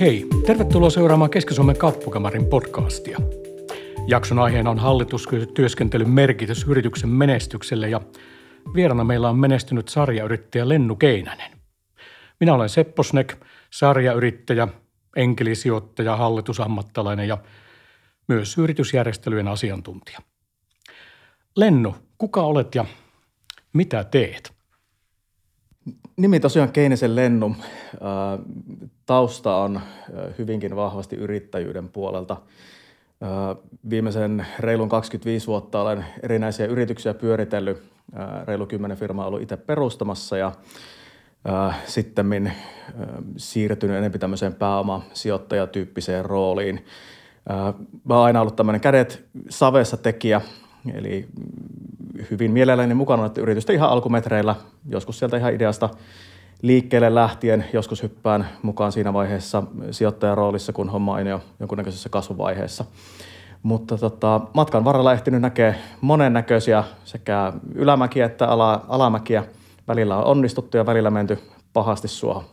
Hei, tervetuloa seuraamaan Keski-Suomen Kauppakamarin podcastia. Jakson aiheena on hallitustyöskentelyn merkitys yrityksen menestykselle ja vieraana meillä on menestynyt sarjayrittäjä Lennu Keinänen. Minä olen Seppo Sneck, sarjayrittäjä, enkelisijoittaja, hallitusammattalainen ja myös yritysjärjestelyjen asiantuntija. Lennu, kuka olet ja mitä teet? Nimi tosiaan Keinäsen Lennu. Tausta on hyvinkin vahvasti yrittäjyyden puolelta. Viimeisen reilun 25 vuotta olen erinäisiä yrityksiä pyöritellyt. Reilu 10 firmaa ollut itse perustamassa ja sittemmin siirtynyt enemmän tämmöiseen pääomasijoittajatyyppiseen rooliin. Mä oon aina ollut tämmöinen kädet savessa tekijä, eli hyvin mielelläni mukana, että yritystä ihan alkumetreillä, joskus sieltä ihan ideasta liikkeelle lähtien, joskus hyppään mukaan siinä vaiheessa sijoittajan roolissa, kun homma on jo jonkunnäköisessä kasvuvaiheessa. Mutta matkan varrella ehtinyt näkee monennäköisiä sekä ylämäkiä että alamäkiä. Välillä on onnistuttu ja välillä menty pahasti suohon.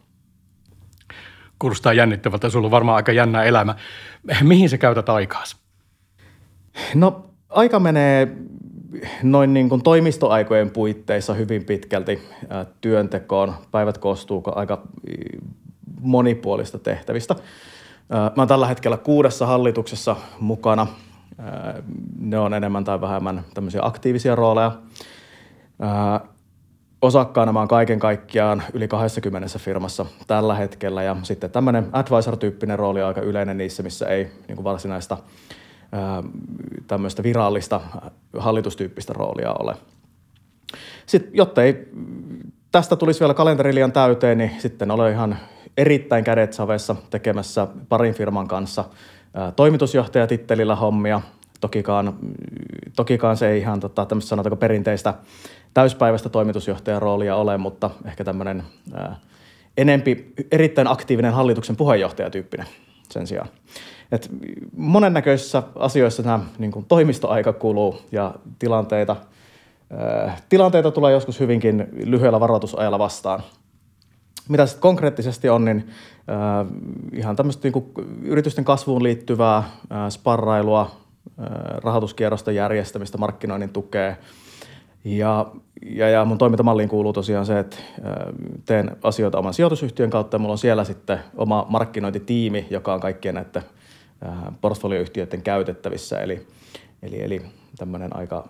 Kuulostaa jännittävältä. Sulla on varmaan aika jännä elämä. Mihin sä käytät aikaasi? No aika menee noin niin kuin toimistoaikojen puitteissa hyvin pitkälti työntekoon. Päivät koostuu aika monipuolista tehtävistä. Mä oon tällä hetkellä 6 hallituksessa mukana. Ne on enemmän tai vähemmän tämmöisiä aktiivisia rooleja. Osakkaana mä oon kaiken kaikkiaan yli 20 firmassa tällä hetkellä ja sitten tämmöinen advisor-tyyppinen rooli on aika yleinen niissä, missä ei niin kuin varsinaista tämmöistä virallista hallitustyyppistä roolia ole. Sitten, jotta ei tästä tulisi vielä kalenteri liian täyteen, niin sitten olen ihan erittäin kädet savessa tekemässä parin firman kanssa toimitusjohtajatittelillä hommia. Tokikaan se ei ihan tämmöistä sanotaanko perinteistä täyspäiväistä toimitusjohtajan roolia ole, mutta ehkä tämmöinen enempi erittäin aktiivinen hallituksen puheenjohtajatyyppinen sen sijaan. Et monennäköisissä asioissa nämä niin kuin toimistoaika kuluu ja tilanteita tulee joskus hyvinkin lyhyellä varoitusajalla vastaan. Mitä sitten konkreettisesti on, niin ihan tämmöistä niin yritysten kasvuun liittyvää sparrailua, rahoituskierrosten järjestämistä, markkinoinnin tukea. Ja mun toimintamalliin kuuluu tosiaan se, että teen asioita oman sijoitusyhtiön kautta ja mulla on siellä sitten oma markkinointitiimi, joka on kaikkien näiden portfolioyhtiöiden käytettävissä. Eli tämmöinen aika,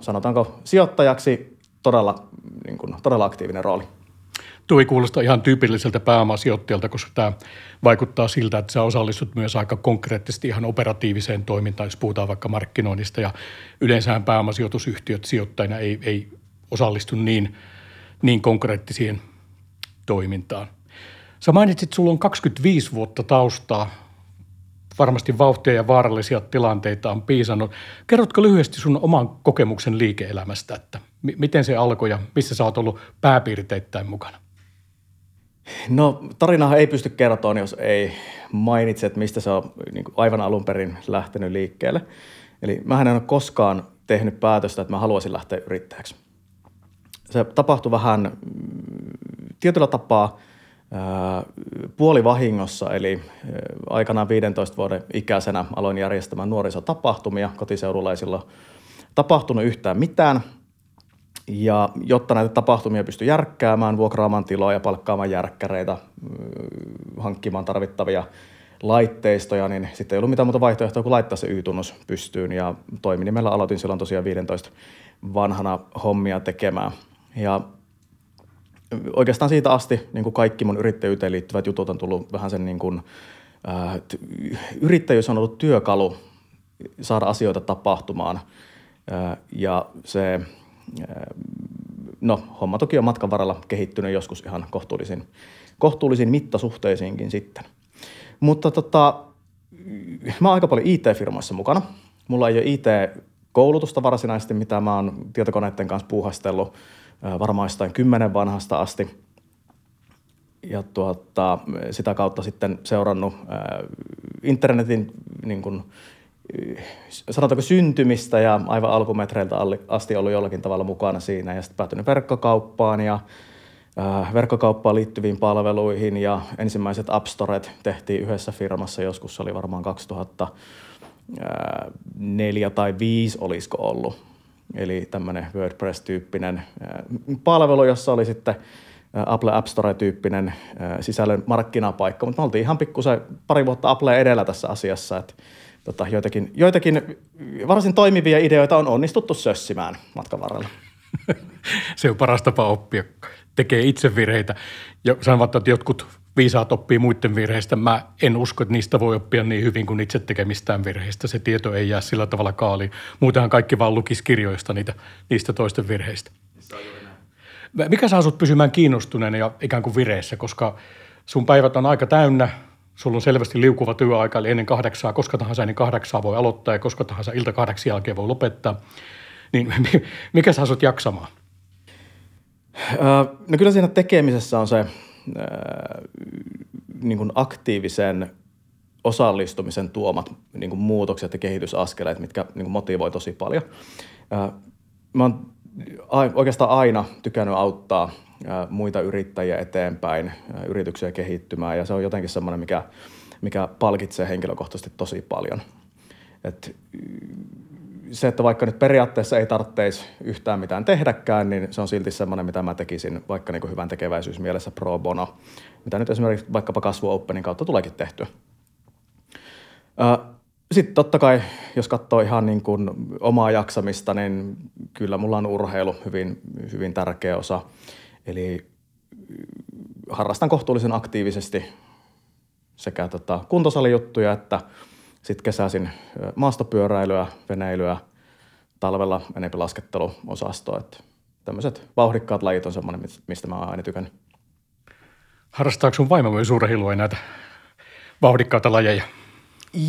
sanotaanko sijoittajaksi todella aktiivinen rooli. Tuo ei kuulosta ihan tyypilliseltä pääomasijoittajalta, koska tämä vaikuttaa siltä, että sä osallistut myös aika konkreettisesti ihan operatiiviseen toimintaan, jos puhutaan vaikka markkinoinnista. Ja yleensähän pääomasijoitusyhtiöt sijoittajina ei osallistu niin konkreettisiin toimintaan. Sä mainitsit, että sulla on 25 vuotta taustaa. Varmasti vauhtia ja vaarallisia tilanteita on piisannut. Kerrotko lyhyesti sun oman kokemuksen liike-elämästä, että miten se alkoi ja missä sä oot ollut pääpiirteittäin mukana? No tarinahan ei pysty kertomaan, jos ei mainitse, että mistä se on niin kuin aivan alun perin lähtenyt liikkeelle. Eli mähän en ole koskaan tehnyt päätöstä, että mä haluaisin lähteä yrittäjäksi. Se tapahtui vähän tietyllä tapaa puolivahingossa, eli aikanaan 15 vuoden ikäisenä aloin järjestämään nuorisotapahtumia. Kotiseudulla ei silloin tapahtunut yhtään mitään. Ja jotta näitä tapahtumia pystyi järkkäämään, vuokraamaan tiloja ja palkkaamaan järkkäreitä, hankkimaan tarvittavia laitteistoja, niin sitten ei ollut mitään muuta vaihtoehtoa kuin laittaa se Y-tunnus pystyyn. Ja toiminimellä aloitin silloin tosiaan 15 vanhana hommia tekemään. Ja oikeastaan siitä asti niin kuin kaikki mun yrittäjyyteen liittyvät jutut on tullut vähän sen niin kuin, yrittäjyys on ollut työkalu saada asioita tapahtumaan ja se homma toki on matkan varrella kehittynyt joskus ihan kohtuullisiin mittasuhteisiinkin sitten. Mutta mä oon aika paljon IT-firmoissa mukana. Mulla ei ole IT-koulutusta varsinaisesti, mitä mä oon tietokoneiden kanssa puuhastellut varmaan jostain 10 vanhasta asti. Ja sitä kautta sitten seurannut internetin niin kuin, sanotaanko syntymistä ja aivan alkumetreiltä asti ollut jollakin tavalla mukana siinä ja sitten päätynyt verkkokauppaan ja verkkokauppaan liittyviin palveluihin ja ensimmäiset App Storet tehtiin yhdessä firmassa joskus, se oli varmaan 2004 tai 2005 olisiko ollut. Eli tämmöinen WordPress-tyyppinen palvelu, jossa oli sitten Apple App Store-tyyppinen sisällön markkinapaikka, mutta me oltiin ihan pikkusen pari vuotta Apple edellä tässä asiassa, että joitakin varsin toimivia ideoita on onnistuttu sössimään matkan varrella. Se on paras tapa oppia, tekee itse virheitä ja sanotaan, että jotkut viisaat oppii muiden virheistä. Mä en usko, että niistä voi oppia niin hyvin kuin itse tekemistään virheistä. Se tieto ei jää sillä tavalla kaaliin. Muutenhan kaikki vaan lukisi kirjoista niistä toisten virheistä. Mikä saa sut pysymään kiinnostuneena ja ikään kuin vireessä, koska sun päivät on aika täynnä, sulla on selvästi liukuva työaika, eli ennen 8:00, koska tahansa ennen 8:00 voi aloittaa ja koska tahansa ilta 8:00 jälkeen voi lopettaa. Niin mikä saa sut jaksamaan? No kyllä siinä tekemisessä on se niin kuin aktiivisen osallistumisen tuomat niin kuin muutokset ja kehitysaskeleet, mitkä niin kuin motivoi tosi paljon. Mä oon oikeastaan aina tykännyt auttaa muita yrittäjiä eteenpäin, yrityksiä kehittymään ja se on jotenkin semmoinen, mikä palkitsee henkilökohtaisesti tosi paljon. Että vaikka nyt periaatteessa ei tarvitsisi yhtään mitään tehdäkään, niin se on silti semmoinen, mitä mä tekisin vaikka niin kuin hyvän tekeväisyys mielessä pro bono, mitä nyt esimerkiksi vaikkapa Kasvu Openin kautta tuleekin tehtyä. Sitten totta kai, jos katsoo ihan niin kuin omaa jaksamista, niin kyllä mulla on urheilu hyvin, hyvin tärkeä osa. Eli harrastan kohtuullisen aktiivisesti sekä kuntosalijuttuja että sitten kesäisin maastopyöräilyä, veneilyä, talvella enemmän lasketteluosastoa. Tämmöiset vauhdikkaat lajit on semmoinen, mistä mä aina tykännyt. Harrastaako sun vaimo myös urheilua ja näitä vauhdikkaita lajeja?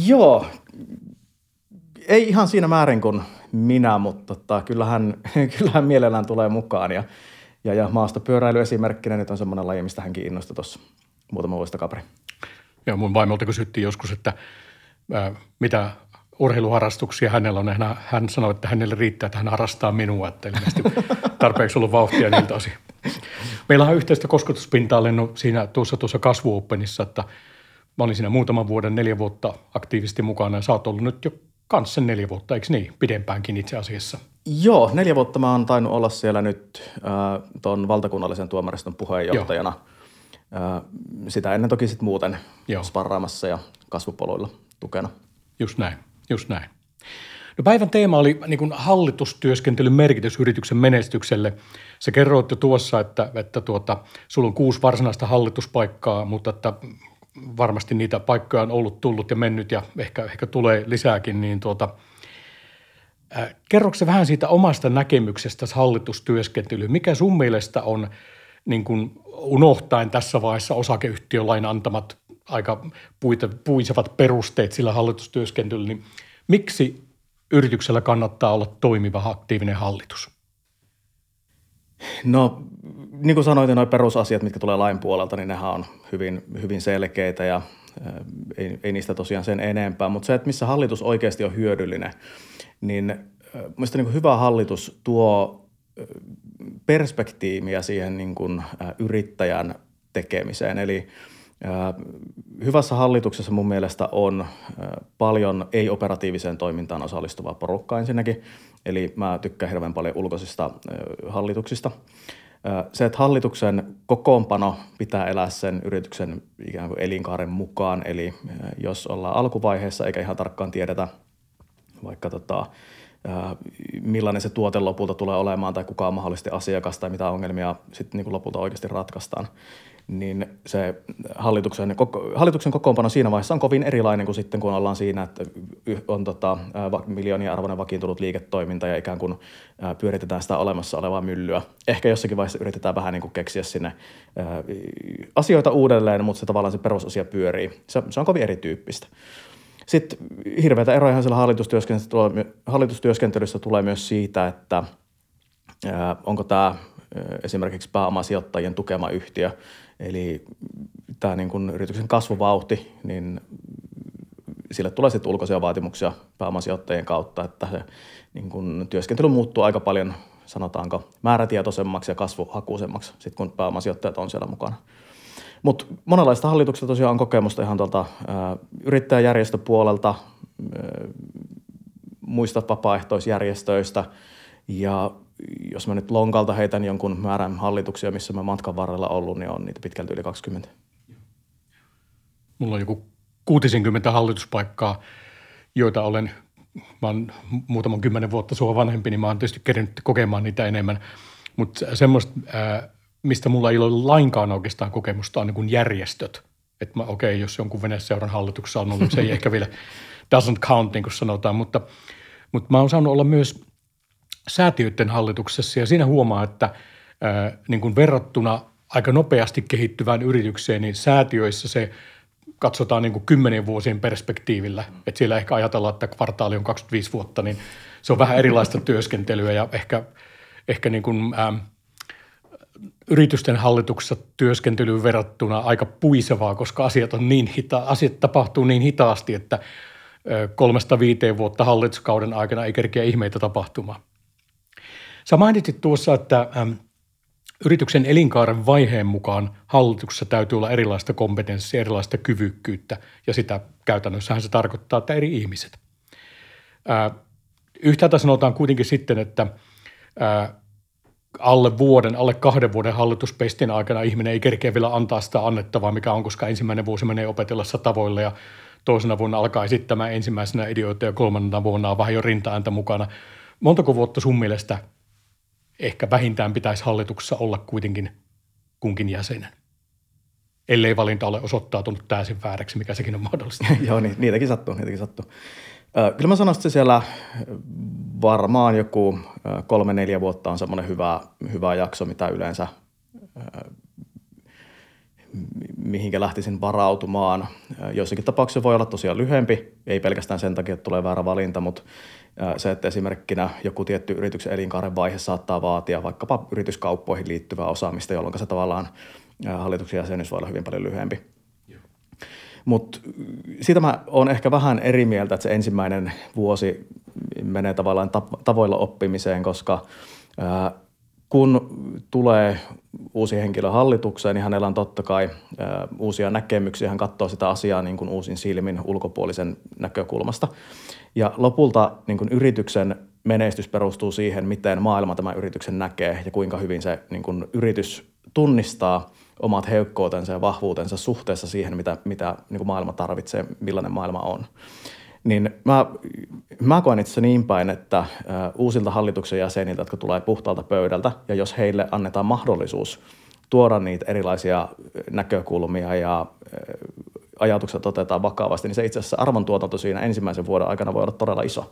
Joo, ei ihan siinä määrin kuin minä, mutta kyllähän mielellään tulee mukaan. Ja maastopyöräily esimerkkinä nyt on semmoinen laji, mistä hänkin innostui tuossa muutama vuosi takapari. Joo, mun vaimolta kysyttiin joskus, että mitä urheiluharrastuksia hänellä on. Hän sanoi, että hänelle riittää, että hän harrastaa minua, että ilmeisesti tarpeeksi ollut vauhtia niiltä osin. Meillä on yhteistä kosketuspintaa Lennu siinä tuossa Kasvu Openissa, että mä olin siinä muutaman vuoden, 4 vuotta aktiivisesti mukana ja sä oot ollut nyt jo kans sen 4 vuotta, eikö niin? Pidempäänkin itse asiassa. Joo, 4 vuotta mä oon tainnut olla siellä nyt ton valtakunnallisen tuomariston puheenjohtajana. Sitä ennen toki sitten muuten sparraamassa ja kasvupoluilla tukena. Just näin. No päivän teema oli niin kuin hallitustyöskentelyn merkitys yrityksen menestykselle. Sä kerroit jo tuossa, että sulla on 6 varsinaista hallituspaikkaa, mutta että varmasti niitä paikkoja on ollut, tullut ja mennyt ja ehkä tulee lisääkin, niin kerroksä vähän siitä omasta näkemyksestä hallitustyöskentelyyn? Mikä sun mielestä on niin kuin unohtaen tässä vaiheessa osakeyhtiölain antamat aika puisevat perusteet sillä hallitustyöskentelyllä, niin miksi yrityksellä kannattaa olla toimiva aktiivinen hallitus? No niin kuin sanoit, nuo perusasiat, mitkä tulee lain puolelta, niin nehän on hyvin, hyvin selkeitä ja ei niistä tosiaan sen enempää. Mutta se, että missä hallitus oikeasti on hyödyllinen, niin mielestäni niin hyvä hallitus tuo perspektiiviä siihen niin kuin yrittäjän tekemiseen. Eli hyvässä hallituksessa mun mielestä on paljon ei-operatiiviseen toimintaan osallistuvaa porukkaa ensinnäkin. Eli mä tykkään hirveän paljon ulkoisista hallituksista. Se, että hallituksen kokoonpano pitää elää sen yrityksen ikään kuin elinkaaren mukaan. Eli jos ollaan alkuvaiheessa eikä ihan tarkkaan tiedetä vaikka millainen se tuote lopulta tulee olemaan tai kuka on mahdollisesti asiakas tai mitä ongelmia sitten niin lopulta oikeasti ratkaistaan, niin se hallituksen kokoonpano siinä vaiheessa on kovin erilainen kuin sitten, kun ollaan siinä, että on miljoonien arvoinen vakiintunut liiketoiminta ja ikään kuin pyöritetään sitä olemassa olevaa myllyä. Ehkä jossakin vaiheessa yritetään vähän niin kuin keksiä sinne asioita uudelleen, mutta se tavallaan se perusasia pyörii. Se on kovin erityyppistä. Sitten hirveätä eroja siellä hallitustyöskentelyssä tulee myös siitä, että onko tämä esimerkiksi pääomasijoittajien tukema yhtiö, eli tämä niin kuin yrityksen kasvuvauhti, niin sille tulee sitten ulkoisia vaatimuksia pääomasijoittajien kautta, että se niin kuin työskentely muuttuu aika paljon sanotaanko määrätietoisemmaksi ja kasvuhakuisemmaksi, sit kun pääomasijoittajat on siellä mukana. Mutta monenlaista hallituksista tosiaan on kokemusta ihan tuolta yrittäjäjärjestöpuolelta, muista vapaaehtoisjärjestöistä, ja jos mä nyt lonkalta heitän jonkun määrän hallituksia, missä mä matkan varrella ollut, niin on niitä pitkälti yli 20. Mulla on joku 60 hallituspaikkaa, joita olen, mä oon muutaman 10 vuotta sua vanhempi, niin mä oon tietysti kerännyt kokemaan niitä enemmän. Mutta semmoista, mistä mulla ei ole lainkaan oikeastaan kokemusta, on niin kuin järjestöt. Että okei, jos jonkun veneseuran hallituksessa on ollut, se ei ehkä vielä doesn't count, niin kuin sanotaan. Mutta mä oon saanut olla myös säätiöiden hallituksessa, ja siinä huomaa, että niin kuin verrattuna aika nopeasti kehittyvään yritykseen, niin säätiöissä se katsotaan niin kuin 10 vuosien perspektiivillä. Että siellä ehkä ajatellaan, että kvartaali on 25 vuotta, niin se on vähän erilaista työskentelyä, ja ehkä niin kuin yritysten hallituksessa työskentelyyn verrattuna aika puisevaa, koska asiat tapahtuu niin hitaasti, että 3-5 vuotta hallituskauden aikana ei kerkeä ihmeitä tapahtumaan. Sä mainitsit tuossa, että yrityksen elinkaaren vaiheen mukaan hallituksessa täytyy olla erilaista kompetenssia, erilaista kyvykkyyttä, ja sitä käytännössähän se tarkoittaa, että eri ihmiset. Yhtäältä sanotaan kuitenkin sitten, että alle 2 vuoden hallituspestin aikana ihminen ei kerkeä vielä antaa sitä annettavaa, mikä on, koska ensimmäinen vuosi menee opetellassa tavoilla ja toisena vuonna alkaa esittämään ensimmäisenä ideoita ja kolmannena vuonna on vähän jo rintaääntä mukana. Montako vuotta sun mielestä ehkä vähintään pitäisi hallituksessa olla kuitenkin kunkin jäsenen, ellei valinta ole osoittautunut täysin vääräksi, mikä sekin on mahdollista. Joo, niitäkin sattuu. Kyllä mä sanoisin, että siellä varmaan joku 3-4 vuotta on semmoinen hyvä jakso, mitä yleensä, mihinkä lähtisin varautumaan. Joissakin tapauksissa voi olla tosiaan lyhyempi, ei pelkästään sen takia, että tulee väärä valinta, mutta se, että esimerkkinä joku tietty yrityksen elinkaaren vaihe saattaa vaatia vaikkapa yrityskauppoihin liittyvää osaamista, jolloin se tavallaan hallituksen jäsenyys voi olla hyvin paljon lyhyempi. Mutta siitä mä oon ehkä vähän eri mieltä, että se ensimmäinen vuosi menee tavallaan tavoilla oppimiseen, koska kun tulee uusi henkilö hallitukseen, niin hänellä on totta kai uusia näkemyksiä. Hän katsoo sitä asiaa niin kuin uusin silmin ulkopuolisen näkökulmasta. Ja lopulta niin kuin yrityksen menestys perustuu siihen, miten maailma tämän yrityksen näkee ja kuinka hyvin se niin kuin yritys tunnistaa omat heikkoutensa ja vahvuutensa suhteessa siihen, mitä niin kuin maailma tarvitsee, millainen maailma on. Niin mä koen itse niin päin, että uusilta hallituksen jäseniltä, jotka tulee puhtaalta pöydältä, ja jos heille annetaan mahdollisuus tuoda niitä erilaisia näkökulmia ja ajatukset otetaan vakavasti, niin se itse asiassa arvontuotanto siinä ensimmäisen vuoden aikana voi olla todella iso.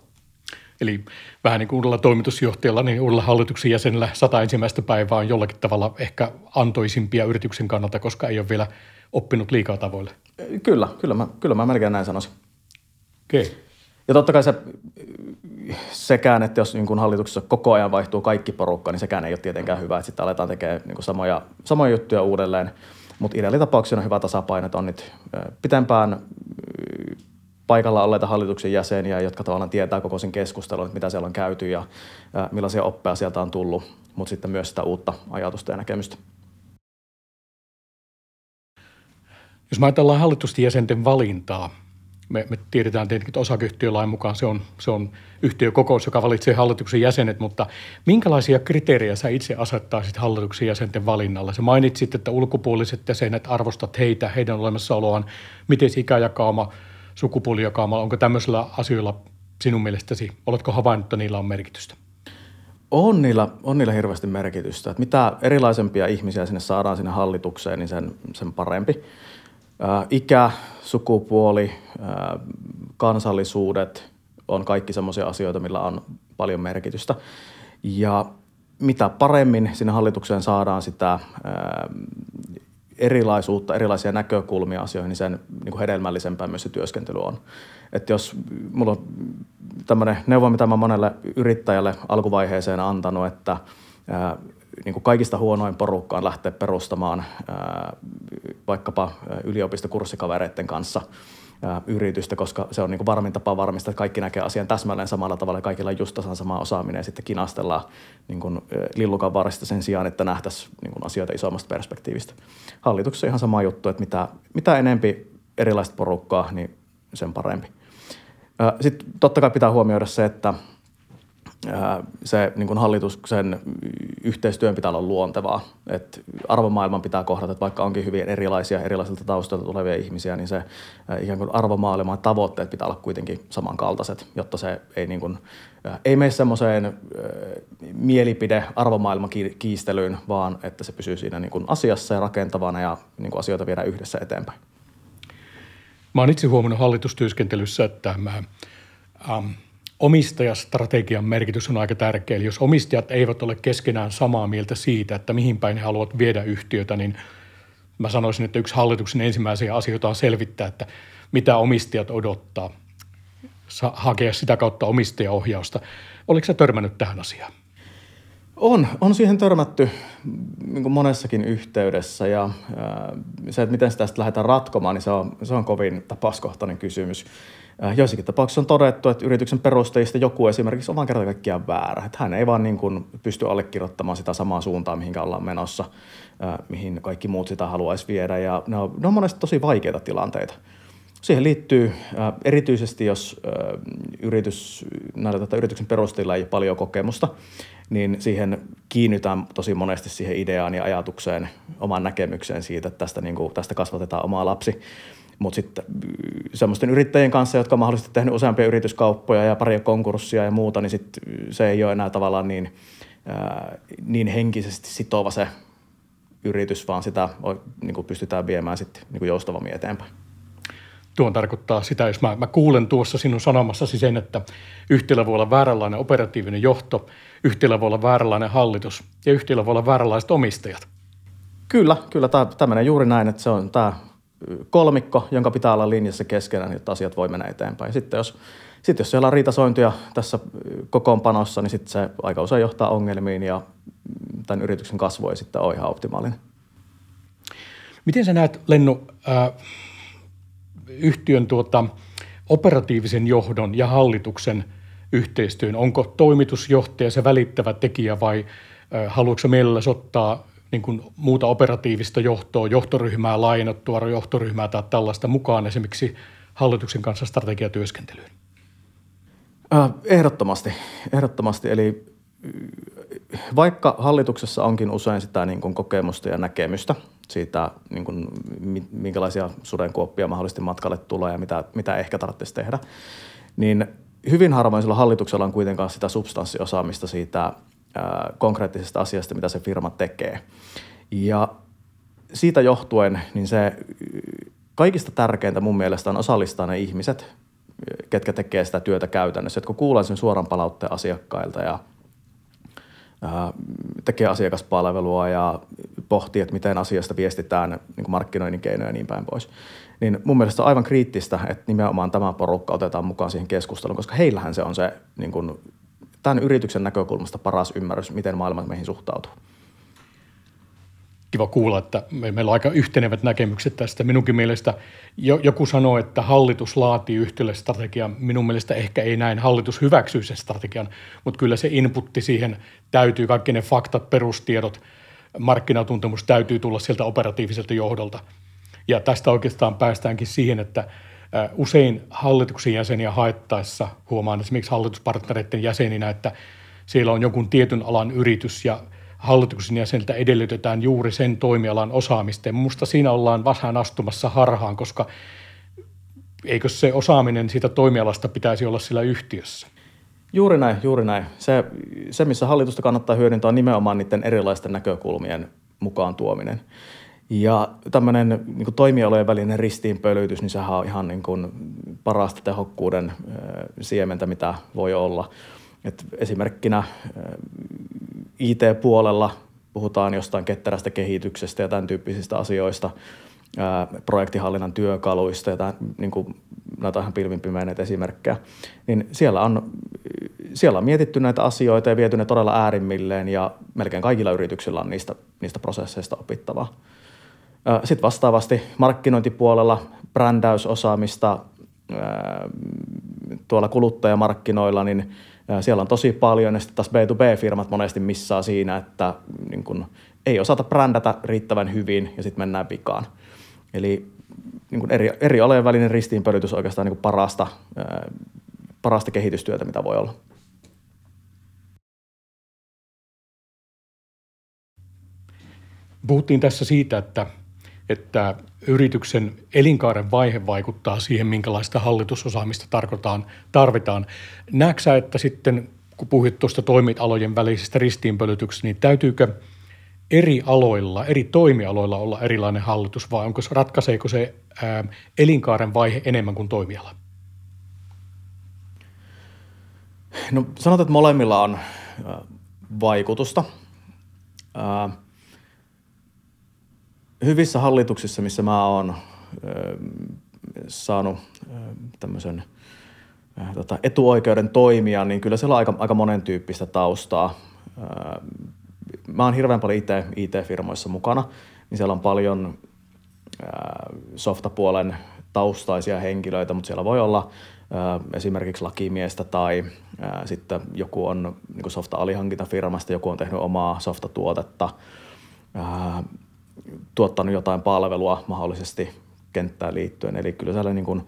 Eli vähän niin kuin uudella toimitusjohtajalla, niin uudella hallituksen jäsenellä 100 ensimmäistä päivää on jollakin tavalla ehkä antoisimpia yrityksen kannalta, koska ei ole vielä oppinut liikaa tavoille. Kyllä mä melkein näin sanoisin. Okay. Ja totta kai sekään, että jos niin kun hallituksessa koko ajan vaihtuu kaikki porukka, niin sekään ei ole tietenkään hyvä, että sitten aletaan tekemään niin kun samoja juttuja uudelleen. Mutta ideaalitapauksena on hyvä tasapaino, että on nyt pitempään paikalla olleita hallituksen jäseniä, jotka tavallaan tietää koko sen keskustelun, mitä siellä on käyty ja millaisia oppeja sieltä on tullut, mutta sitten myös sitä uutta ajatusta ja näkemystä. Jos me ajatellaan hallitusten jäsenten valintaa, me tiedetään tietenkin, että osakeyhtiölain mukaan se on yhtiökokous, joka valitsee hallituksen jäsenet, mutta minkälaisia kriteerejä sä itse asettaisit hallituksen jäsenten valinnalle? Sä mainitsit, että ulkopuoliset jäsenet, arvostat heitä, heidän olemassaoloaan, miten ikäjakauma, sukupuolijakauma, onko tämmöisillä asioilla sinun mielestäsi, oletko havainnut, että niillä on merkitystä? On niillä hirveästi merkitystä. Että mitä erilaisempia ihmisiä sinne saadaan sinne hallitukseen, niin sen parempi. Ikä, sukupuoli, kansallisuudet on kaikki semmoisia asioita, millä on paljon merkitystä. Ja mitä paremmin sinne hallitukseen saadaan sitä erilaisuutta, erilaisia näkökulmia asioihin, niin sen niin kuin hedelmällisempää myös se työskentely on. Että jos mulla on tämmöinen neuvo, mitä mä monelle yrittäjälle alkuvaiheeseen antanut, että niin kuin kaikista huonoin porukkaan lähteä perustamaan vaikkapa yliopistokurssikavereiden kanssa yritystä, koska se on niin kuin varmin tapa varmistaa, että kaikki näkee asian täsmälleen samalla tavalla ja kaikilla on just tasan sama osaaminen ja sitten kinastellaan niin kuin lillukan varresta sen sijaan, että nähtäisiin niin kuin asioita isommasta perspektiivistä. Hallituksessa on ihan sama juttu, että mitä enempi erilaista porukkaa, niin sen parempi. Sitten totta kai pitää huomioida se, että se niin kuin hallituksen yhteistyön pitää olla luontevaa. Et arvomaailman pitää kohdata, että vaikka onkin hyvin erilaisilta taustoilta tulevia ihmisiä, niin se ikään kuin arvomaailman tavoitteet pitää olla kuitenkin samankaltaiset, jotta se ei, niin kuin, ei mene semmoiseen mielipide-arvomaailman kiistelyyn, vaan että se pysyy siinä niin kuin asiassa ja rakentavana ja niin kuin asioita viedään yhdessä eteenpäin. Mä oon itse huomannut hallitustyöskentelyssä, että omistajastrategian merkitys on aika tärkeä. Eli jos omistajat eivät ole keskenään samaa mieltä siitä, että mihin päin he haluavat viedä yhtiötä, niin mä sanoisin, että yksi hallituksen ensimmäisiä asioita on selvittää, että mitä omistajat odottaa, hakea sitä kautta omistajaohjausta. Oliko sä törmännyt tähän asiaan? On siihen törmätty niin monessakin yhteydessä ja se, että miten sitä lähdetään ratkomaan, niin se on kovin tapauskohtainen kysymys. Joissakin tapauksissa on todettu, että yrityksen perustajista joku esimerkiksi on vaan kerta kaikkiaan väärä. Että hän ei vaan niin kuin pysty allekirjoittamaan sitä samaa suuntaa, mihin ollaan menossa, mihin kaikki muut sitä haluaisi viedä. Ja ne on monesti tosi vaikeita tilanteita. Siihen liittyy erityisesti, jos yrityksen perustajilla ei ole paljon kokemusta, niin siihen kiinnytään tosi monesti siihen ideaan ja ajatukseen, omaan näkemykseen siitä, että tästä kasvatetaan omaa lapsi. Mutta sitten semmoisten yrittäjien kanssa, jotka on mahdollisesti tehnyt useampia yrityskauppoja ja pari konkurssia ja muuta, niin sit se ei ole enää tavallaan niin henkisesti sitova se yritys, vaan sitä niin kuin pystytään viemään sitten niin joustavammin eteenpäin. Tuon tarkoittaa sitä, jos mä kuulen tuossa sinun sanomassasi sen, että yhtiöllä voi olla vääränlainen operatiivinen johto, yhtiöllä voi olla vääränlainen hallitus ja yhtiöllä voi olla vääränlaiset omistajat. Kyllä. Tämä menee juuri näin, että se on tämä kolmikko, jonka pitää olla linjassa keskenään, jotta asiat voi mennä eteenpäin. Sitten jos siellä on riitasointuja tässä kokoonpanossa, niin sitten se aika usein johtaa ongelmiin ja tämän yrityksen kasvu ei sitten ole ihan optimaalinen. Miten sä näet, Lennu, yhtiön operatiivisen johdon ja hallituksen yhteistyön? Onko toimitusjohtaja se välittävä tekijä vai haluatko mielelläsi ottaa niin kuin muuta operatiivista johtoa, johtoryhmää, lainattua johtoryhmää tai tällaista mukaan esimerkiksi hallituksen kanssa strategiatyöskentelyyn? Ehdottomasti. Eli vaikka hallituksessa onkin usein sitä niin kuin kokemusta ja näkemystä siitä, niin kuin, minkälaisia sudenkuoppia mahdollisesti matkalle tulee ja mitä ehkä tarvitsisi tehdä, niin hyvin harvoin sillä hallituksella on kuitenkaan sitä substanssiosaamista siitä konkreettisesta asiasta, mitä se firma tekee. Ja siitä johtuen niin se kaikista tärkeintä mun mielestä on osallistaa ne ihmiset, ketkä tekee sitä työtä käytännössä. Et kun kuulee sen suoran palautteen asiakkailta ja tekee asiakaspalvelua ja pohtii, että miten asiasta viestitään niin markkinoinnin keinoja ja niin päin pois, niin mun mielestä on aivan kriittistä, että nimenomaan tämä porukka otetaan mukaan siihen keskusteluun, koska heillähän se on se niin kuin tämän yrityksen näkökulmasta paras ymmärrys, miten maailma meihin suhtautuu. Kiva kuulla, että meillä on aika yhtenevät näkemykset tästä. Minunkin mielestä joku sanoo, että hallitus laatii yhtiölle strategian. Minun mielestä ehkä ei näin. Hallitus hyväksyy sen strategian, mutta kyllä se inputti siihen täytyy. Kaikki ne faktat, perustiedot, markkinatuntemus täytyy tulla sieltä operatiiviselta johdolta. Ja tästä oikeastaan päästäänkin siihen, että usein hallituksen jäseniä haettaessa huomaan esimerkiksi hallituspartnereiden jäseninä, että siellä on jonkun tietyn alan yritys ja hallituksen jäseniltä edellytetään juuri sen toimialan osaamista. Ja minusta siinä ollaan vähän astumassa harhaan, koska eikö se osaaminen siitä toimialasta pitäisi olla sillä yhtiössä? Juuri näin. Se missä hallitusta kannattaa hyödyntää, on nimenomaan niiden erilaisten näkökulmien mukaan tuominen. Ja tämmöinen niin kuin toimialojen välinen ristiinpölytys, niin sehän on ihan niin kuin parasta tehokkuuden siementä, mitä voi olla. Et esimerkkinä IT-puolella puhutaan jostain ketterästä kehityksestä ja tämän tyyppisistä asioista, projektihallinnan työkaluista ja niin kuin, näitä ihan pilvinpimeineitä esimerkkejä. Niin siellä on mietitty näitä asioita ja viety ne todella äärimmilleen ja melkein kaikilla yrityksillä on niistä prosesseista opittavaa. Sitten vastaavasti markkinointipuolella brändäysosaamista tuolla kuluttajamarkkinoilla, niin siellä on tosi paljon, ja sitten taas B2B-firmat monesti missaa siinä, että niin kun ei osata brändätä riittävän hyvin ja sitten mennään pikaan. Eli niin kun eri alojen välinen ristiinpölytys on oikeastaan niin kun parasta kehitystyötä, mitä voi olla. Puhuttiin tässä siitä, että yrityksen elinkaaren vaihe vaikuttaa siihen, minkälaista hallitusosaamista tarvitaan. Näetkö sä, että sitten kun puhuit tuosta toimialojen välisestä ristiinpölytyksestä, niin täytyykö eri aloilla, eri toimialoilla olla erilainen hallitus, vai onko ratkaiseeko se elinkaaren vaihe enemmän kuin toimiala? No sanotaan, että molemmilla on vaikutusta. Hyvissä hallituksissa, missä mä oon saanut tämmöisen etuoikeuden toimia, niin kyllä siellä on aika monen tyyppistä taustaa. Mä oon hirveän paljon IT-firmoissa mukana, niin siellä on paljon softapuolen taustaisia henkilöitä, mutta siellä voi olla esimerkiksi lakimiestä tai sitten joku on niin softa-alihankintafirmasta, joku on tehnyt omaa softatuotetta, tuottanut jotain palvelua mahdollisesti kenttään liittyen. Eli kyllä siellä niin kuin,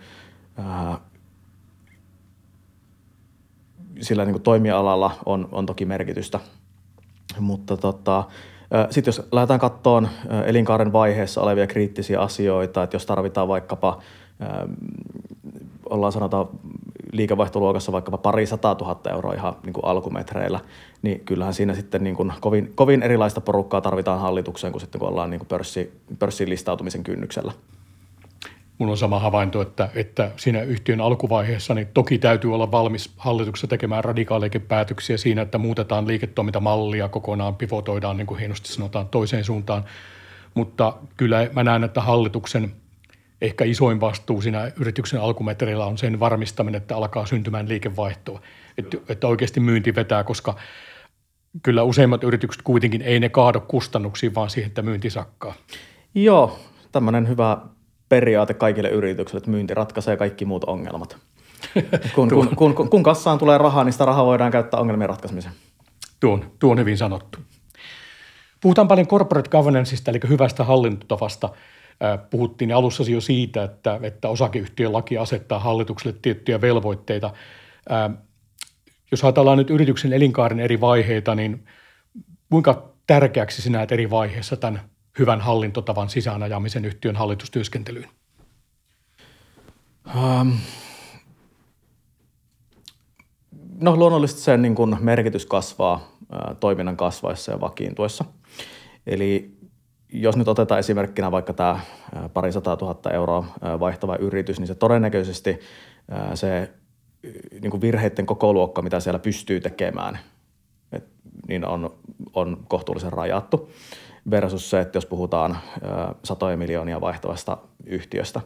sillä niin kuin toimialalla on toki merkitystä. Mutta sitten jos lähdetään katsomaan elinkaaren vaiheessa olevia kriittisiä asioita, että jos tarvitaan vaikkapa, sanotaan liikevaihtoluokassa vaikkapa 200 000 euroa ihan niin kuin alkumetreillä, niin kyllähän siinä sitten niin kuin kovin erilaista porukkaa tarvitaan hallitukseen kuin sitten kun ollaan niin kuin pörssiin listautumisen kynnyksellä. Minulla on sama havainto, että siinä yhtiön alkuvaiheessa niin toki täytyy olla valmis hallituksessa tekemään radikaaleja päätöksiä siinä, että muutetaan liiketoimintamallia kokonaan, pivotoidaan niin kuin hienosti sanotaan toiseen suuntaan, mutta kyllä mä näen, että hallituksen ehkä isoin vastuu siinä yrityksen alkumetreillä on sen varmistaminen, että alkaa syntymään liikevaihtoa, että oikeasti myynti vetää, koska kyllä useimmat yritykset kuitenkin ei ne kaado kustannuksiin, vaan siihen, että myynti sakkaa. Joo, tämmöinen hyvä periaate kaikille yrityksille, että myynti ratkaisee kaikki muut ongelmat. Kun kassaan tulee rahaa, niin sitä rahaa voidaan käyttää ongelmien ratkaisemiseen. Tuo on hyvin sanottu. Puhutaan paljon corporate governanceista, eli hyvästä hallintotavasta. Puhuttiin alussa jo siitä, että osakeyhtiölaki asettaa hallitukselle tiettyjä velvoitteita. Jos ajatellaan nyt yrityksen elinkaaren eri vaiheita, niin kuinka tärkeäksi sinä näet eri vaiheessa tämän hyvän hallintotavan sisäänajamisen yhtiön hallitustyöskentelyyn? No luonnollisesti sen niin kuin merkitys kasvaa toiminnan kasvaessa ja vakiintuessa. Eli jos nyt otetaan esimerkkinä vaikka tämä 200 000 euroa vaihtava yritys, niin se todennäköisesti se niin kuin virheiden koko luokka, mitä siellä pystyy tekemään, niin on kohtuullisen rajattu versus se, että jos puhutaan satoja miljoonia vaihtavasta yhtiöstä.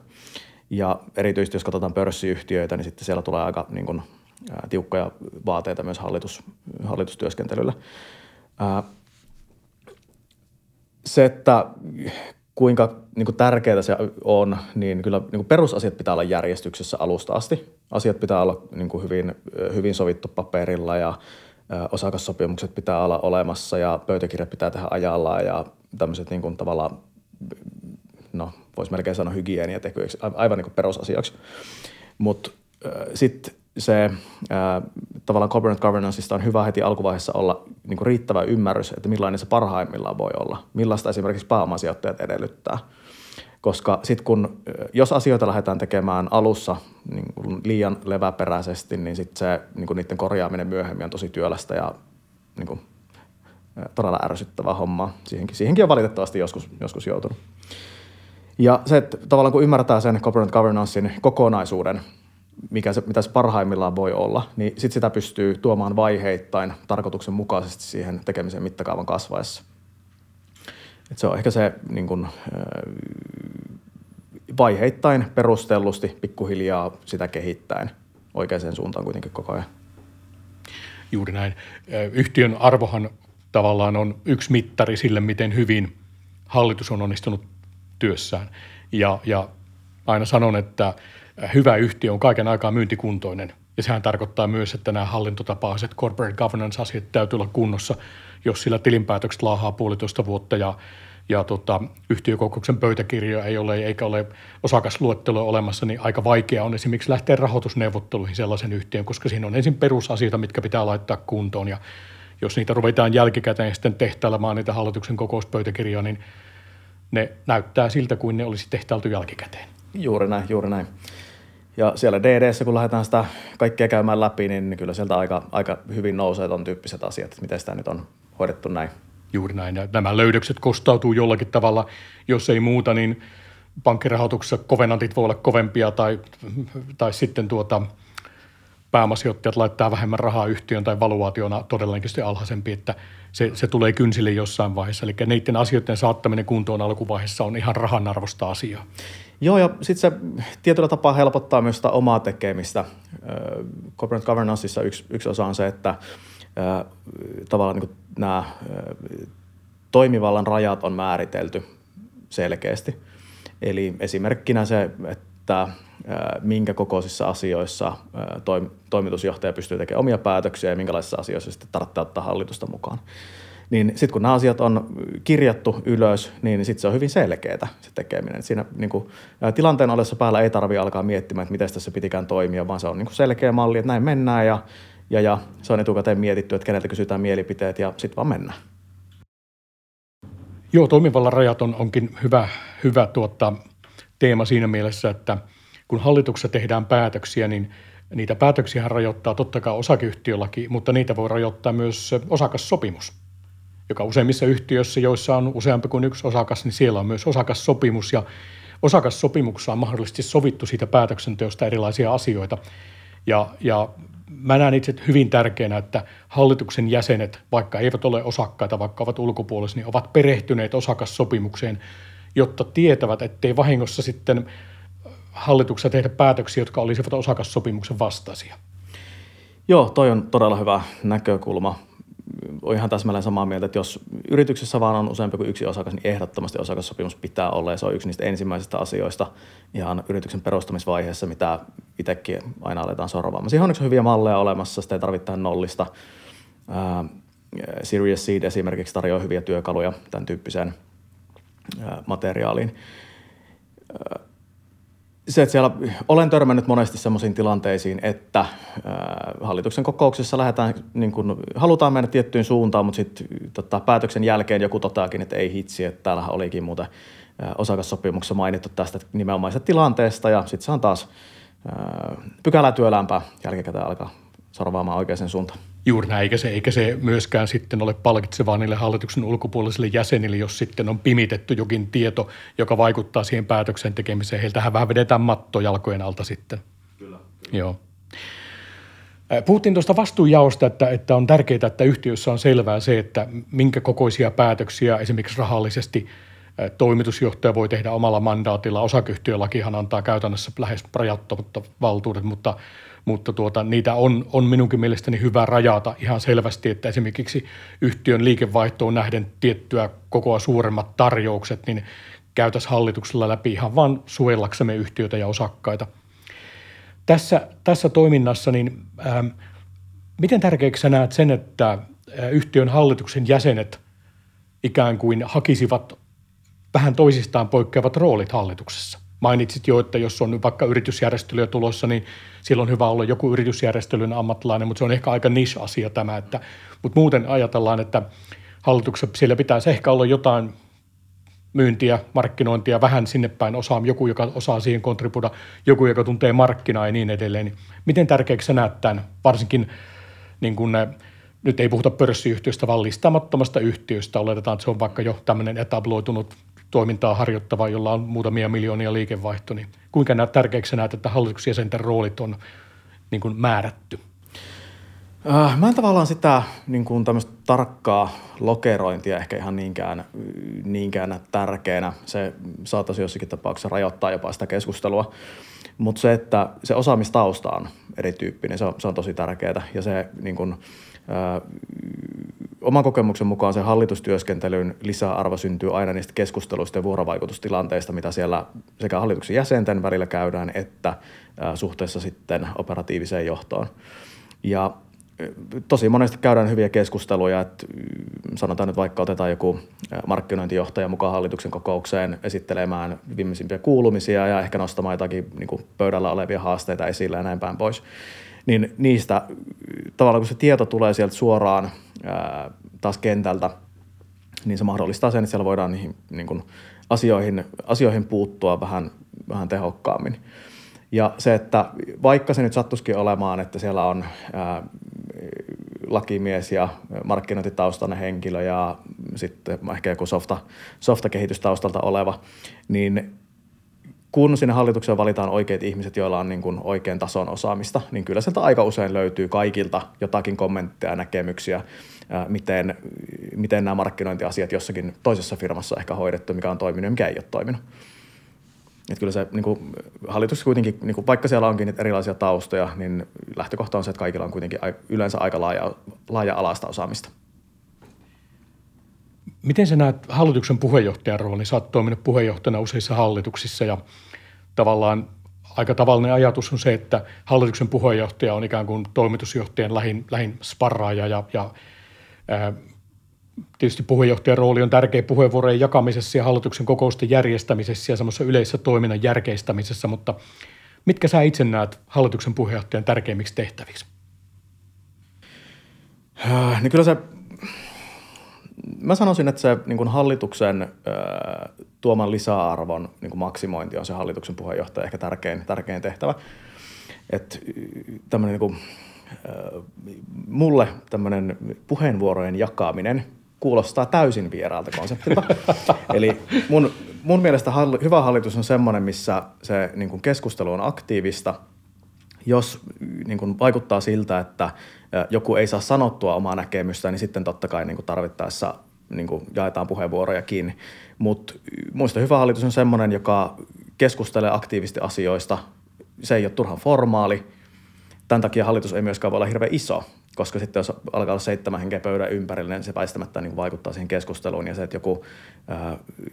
Ja erityisesti jos katsotaan pörssiyhtiöitä, niin sitten siellä tulee aika niin kuin tiukkoja vaateita myös hallitustyöskentelyllä. Se, että kuinka niin kuin tärkeää se on, niin kyllä niin kuin perusasiat pitää olla järjestyksessä alusta asti. Asiat pitää olla niin kuin hyvin sovittu paperilla ja osakassopimukset pitää olla olemassa ja pöytäkirjat pitää tehdä ajallaan ja tämmöiset niin kuin tavallaan, no voisi melkein sanoa hygieniatekijöiksi, aivan niin kuin perusasioiksi. Mutta sitten se tavallaan corporate governanceista on hyvä heti alkuvaiheessa olla niin kuin riittävä ymmärrys, että millainen se parhaimmillaan voi olla, millaista esimerkiksi pääomasijoittajat edellyttää. Koska sitten jos asioita lähdetään tekemään alussa niin kuin liian leväperäisesti, niin sitten se niin kuin niiden korjaaminen myöhemmin on tosi työlästä ja niin kuin todella ärsyttävää hommaa. Siihenkin on valitettavasti joskus joutunut. Ja se, että tavallaan kun ymmärtää sen corporate governancein kokonaisuuden, mitä se parhaimmillaan voi olla, niin sitten sitä pystyy tuomaan vaiheittain tarkoituksenmukaisesti siihen tekemisen mittakaavan kasvaessa. Et se on ehkä se niin kun, vaiheittain perustellusti, pikkuhiljaa sitä kehittäen oikeaan suuntaan kuitenkin koko ajan. Juuri näin. Yhtiön arvohan tavallaan on yksi mittari sille, miten hyvin hallitus on onnistunut työssään. Ja aina sanon, että hyvä yhtiö on kaiken aikaa myyntikuntoinen. Ja sehän tarkoittaa myös, että nämä hallintotapaiset corporate governance-asiat täytyy olla kunnossa, jos sillä tilinpäätökset laahaa 1,5 vuotta ja yhtiökokouksen pöytäkirjoja ei ole eikä ole osakasluetteloa olemassa, niin aika vaikea on esimerkiksi lähteä rahoitusneuvotteluihin sellaisen yhtiön, koska siinä on ensin perusasioita, mitkä pitää laittaa kuntoon. Ja jos niitä ruvetaan jälkikäteen sitten tehtailemaan niitä hallituksen kokouspöytäkirjoja, niin ne näyttää siltä kuin ne olisi tehtailtu jälkikäteen. Juuri näin. Ja siellä DD:ssä kun lähdetään sitä kaikkea käymään läpi, niin kyllä sieltä aika hyvin nousee ton tyyppiset asiat, että miten sitä nyt on hoidettu näin. Juuri näin. Ja nämä löydökset kostautuu jollakin tavalla. Jos ei muuta, niin pankkirahoituksessa kovenantit voi olla kovempia tai sitten pääomasijoittajat laittaa vähemmän rahaa yhtiön tai valuaationa todellakin alhaisempi, että se tulee kynsille jossain vaiheessa. Eli niiden asioiden saattaminen kuntoon alkuvaiheessa on ihan rahan arvosta asiaa. Joo, ja sitten se tietyllä tapaa helpottaa myös sitä omaa tekemistä. Corporate governanceissa yksi osa on se, että tavallaan niin kuin nämä toimivallan rajat on määritelty selkeästi. Eli esimerkkinä se, että minkä kokoisissa asioissa toimitusjohtaja pystyy tekemään omia päätöksiä ja minkälaisissa asioissa sitten tarvitsee ottaa hallitusta mukaan. Niin sitten kun nämä asiat on kirjattu ylös, niin sitten se on hyvin selkeää se tekeminen. Siinä niin kuin, tilanteen ollessa päällä ei tarvitse alkaa miettimään, että miten tässä pitikään toimia, vaan se on niin kuin selkeä malli, että näin mennään ja se on etukäteen mietitty, että keneltä kysytään mielipiteet ja sitten vaan mennään. Joo, toimivallan rajat onkin hyvä teema siinä mielessä, että kun hallituksessa tehdään päätöksiä, niin niitä päätöksiä rajoittaa totta kai osakeyhtiölaki, mutta niitä voi rajoittaa myös osakassopimus, joka useimmissa yhtiöissä, joissa on useampi kuin yksi osakas, niin siellä on myös osakassopimus ja osakassopimuksessa on mahdollisesti sovittu siitä päätöksenteosta erilaisia asioita ja mä näen itse hyvin tärkeänä, että hallituksen jäsenet, vaikka eivät ole osakkaita, vaikka ovat ulkopuolisia, niin ovat perehtyneet osakassopimukseen, jotta tietävät, ettei vahingossa sitten hallituksessa tehdä päätöksiä, jotka olisivat osakassopimuksen vastaisia. Joo, toi on todella hyvä näkökulma. Olen ihan täsmälleen samaa mieltä, että jos yrityksessä vaan on useampi kuin yksi osakas, niin ehdottomasti osakassopimus pitää olla ja se on yksi niistä ensimmäisistä asioista ihan yrityksen perustamisvaiheessa, mitä itsekin aina aletaan sorvaamaan. Siihen on yksi hyviä malleja olemassa, sitä ei tarvitse nollista. Series Seed esimerkiksi tarjoaa hyviä työkaluja tämän tyyppiseen materiaaliin. Se, että siellä olen törmännyt monesti semmoisiin tilanteisiin, että hallituksen kokouksessa lähdetään, niin kun, halutaan mennä tiettyyn suuntaan, mutta sitten päätöksen jälkeen joku toteakin, että ei hitsi, että täällähän olikin muuten osakassopimuksessa mainittu tästä nimenomaisesta tilanteesta ja sitten se on taas pykälää työlämpää jälkikäteen alkaa sorvaamaan oikeaan suuntaan. Juuri näin, eikä se myöskään sitten ole palkitsevaa niille hallituksen ulkopuolisille jäsenille, jos sitten on pimitetty jokin tieto, joka vaikuttaa siihen päätöksen tekemiseen. Heiltähän vähän vedetään matto jalkojen alta sitten. Kyllä. Joo. Puhuttiin tuosta vastuunjaosta, että on tärkeää, että yhtiössä on selvää se, että minkä kokoisia päätöksiä esimerkiksi rahallisesti toimitusjohtaja voi tehdä omalla mandaatilla. Osakeyhtiölakihan antaa käytännössä lähes rajoittamatta valtuudet, mutta niitä on minunkin mielestäni hyvä rajata ihan selvästi, että esimerkiksi yhtiön liikevaihtoon nähden tiettyä kokoa suuremmat tarjoukset, niin käytäisiin hallituksella läpi ihan vaan suojellaksemme yhtiötä ja osakkaita. Tässä toiminnassa, niin miten tärkeäksi näet sen, että yhtiön hallituksen jäsenet ikään kuin hakisivat vähän toisistaan poikkeavat roolit hallituksessa? Mainitsit jo, että jos on vaikka yritysjärjestelyä tulossa, niin silloin on hyvä olla joku yritysjärjestelyn ammattilainen, mutta se on ehkä aika niche-asia tämä. Mutta muuten ajatellaan, että hallituksessa siellä pitäisi ehkä olla jotain myyntiä, markkinointia, vähän sinne päin osaa, joku, joka osaa siihen kontribuoida, joku, joka tuntee markkinaa ja niin edelleen. Miten tärkeäksi sä näet tämän? Varsinkin niin kun nyt ei puhuta pörssiyhtiöstä, vaan listaamattomasta yhtiöstä. Oletetaan, että se on vaikka jo tämmöinen etabloitunut toimintaa harjoittava, jolla on muutamia miljoonia liikevaihto, niin kuinka tärkeäksi näet, että hallituksen jäsenten roolit on niin kuin määrätty? Mä en tavallaan sitä niin kuin tämmöistä tarkkaa lokerointia ehkä ihan niinkään tärkeänä. Se saataisiin jossakin tapauksessa rajoittaa jopa sitä keskustelua, mutta se, että se osaamistausta on erityyppinen, se on tosi tärkeää ja se niin kuin, oman kokemuksen mukaan se hallitustyöskentelyn lisäarvo syntyy aina niistä keskusteluista ja vuorovaikutustilanteista, mitä siellä sekä hallituksen jäsenten välillä käydään että suhteessa sitten operatiiviseen johtoon. Ja tosi monesti käydään hyviä keskusteluja, että sanotaan nyt vaikka otetaan joku markkinointijohtaja mukaan hallituksen kokoukseen esittelemään viimeisimpiä kuulumisia ja ehkä nostamaan jotakin niin kuin pöydällä olevia haasteita esille ja näin päin pois. Niin niistä tavallaan kun se tieto tulee sieltä suoraan taas kentältä, niin se mahdollistaa sen, että siellä voidaan niihin niin kuin asioihin puuttua vähän tehokkaammin. Ja se, että vaikka se nyt sattuisikin olemaan, että siellä on lakimies ja markkinointitaustainen henkilö ja sitten ehkä joku softakehitystaustalta oleva, niin kun sinne hallitukseen valitaan oikeat ihmiset, joilla on niin kuin oikean tason osaamista, niin kyllä sieltä aika usein löytyy kaikilta jotakin kommentteja ja näkemyksiä, miten nämä markkinointiasiat jossakin toisessa firmassa ehkä hoidettu, mikä on toiminut ja mikä ei ole toiminut. Että kyllä se niin kuin, hallituksessa kuitenkin, niin kuin, vaikka siellä onkin erilaisia taustoja, niin lähtökohta on se, että kaikilla on kuitenkin yleensä aika laaja-alaista osaamista. Miten sä näet hallituksen puheenjohtajan roolin? Sä oot toiminut puheenjohtajana useissa hallituksissa ja tavallaan aika tavallinen ajatus on se, että hallituksen puheenjohtaja on ikään kuin toimitusjohtajan lähin sparraaja ja tietysti puheenjohtajan rooli on tärkeä puheenvuorojen jakamisessa ja hallituksen kokousten järjestämisessä ja semmoisessa yleisessä toiminnan järkeistämisessä, mutta mitkä sä itse näet hallituksen puheenjohtajan tärkeimmiksi tehtäviksi? Niin kyllä se, mä sanoisin, että se niin kuin hallituksen tuoman lisäarvon niin kuin maksimointi on se hallituksen puheenjohtajan ehkä tärkein tehtävä. Että tämmöinen niin kuin, mulle tämmöinen puheenvuorojen jakaminen kuulostaa täysin vieraalta konseptilta. Eli mun mielestä hyvä hallitus on semmoinen, missä se niin kuin keskustelu on aktiivista. Jos niin kuin vaikuttaa siltä, että joku ei saa sanottua omaa näkemystään, niin sitten totta kai niin kuin tarvittaessa niin kuin jaetaan puheenvuorojakin. Mutta muista hyvä hallitus on semmoinen, joka keskustelee aktiivisesti asioista. Se ei ole turhan formaali. Tämän takia hallitus ei myöskään voi olla hirveän iso, koska sitten jos alkaa olla 7 henkeä pöydän ympärille, niin se väistämättä niin vaikuttaa siihen keskusteluun. Ja se, että joku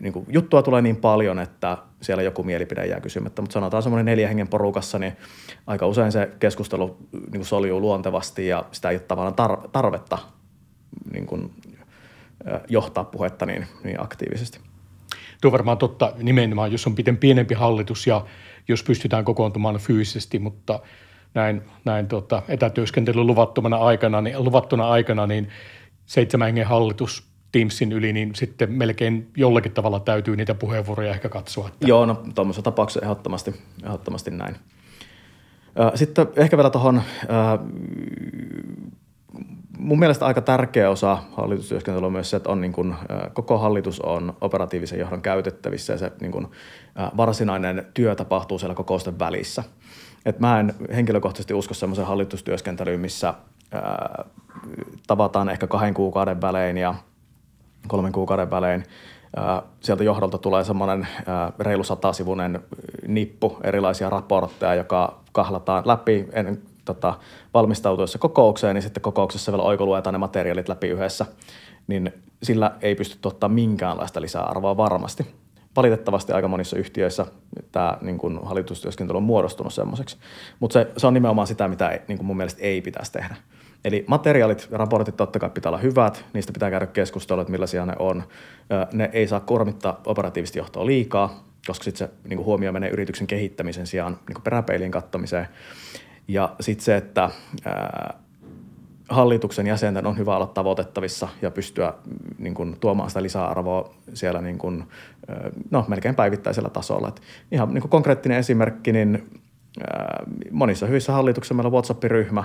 niin kuin juttua tulee niin paljon, että siellä joku mielipide jää kysymättä. Mutta sanotaan semmoinen 4 hengen porukassa, niin aika usein se keskustelu niin kuin soljuu luontevasti ja sitä ei ole tavallaan tarvetta niin kuin, johtaa puhetta niin aktiivisesti. Tuo on varmaan totta nimenomaan, jos on pienempi hallitus ja jos pystytään kokoontumaan fyysisesti, mutta Näin etätyöskentelyn luvattuna aikana, niin 7 hengen hallitus Teamsin yli, niin sitten melkein jollakin tavalla täytyy niitä puheenvuoroja ehkä katsoa. Että joo, no tuommoisessa tapauksessa ehdottomasti näin. Sitten ehkä vielä tuohon, mun mielestä aika tärkeä osa hallitustyöskentelyä on myös se, että on niin kuin, koko hallitus on operatiivisen johdon käytettävissä ja se niin kuin, varsinainen työ tapahtuu siellä kokousten välissä. Et mä en henkilökohtaisesti usko semmoisen hallitustyöskentelyyn, missä tavataan ehkä 2 kuukauden välein ja 3 kuukauden välein. Sieltä johdolta tulee semmoinen reilu 100-sivuinen nippu erilaisia raportteja, joka kahlataan läpi ennen valmistautuessa kokoukseen, niin sitten kokouksessa vielä oikoluetaan ne materiaalit läpi yhdessä. Niin sillä ei pysty tuottamaan minkäänlaista lisäarvoa varmasti. Valitettavasti aika monissa yhtiöissä tämä niin kuin hallitustyöskentely on muodostunut semmoiseksi, mutta se on nimenomaan sitä, mitä ei, niin kuin mun mielestä ei pitäisi tehdä. Eli materiaalit ja raportit totta kai pitää olla hyvät, niistä pitää käydä keskustelua, että millaisia ne on. Ne ei saa kuormittaa operatiivista johtoa liikaa, koska sitten se niin kuin huomio menee yrityksen kehittämisen sijaan niin kuin peräpeiliin kattamiseen. Ja sitten se, että hallituksen jäsenten on hyvä olla tavoitettavissa ja pystyä niin kuin, tuomaan sitä lisäarvoa siellä niin kuin, melkein päivittäisellä tasolla. Et ihan niin kuin konkreettinen esimerkki, niin monissa hyvissä hallituksissa meillä on WhatsApp-ryhmä,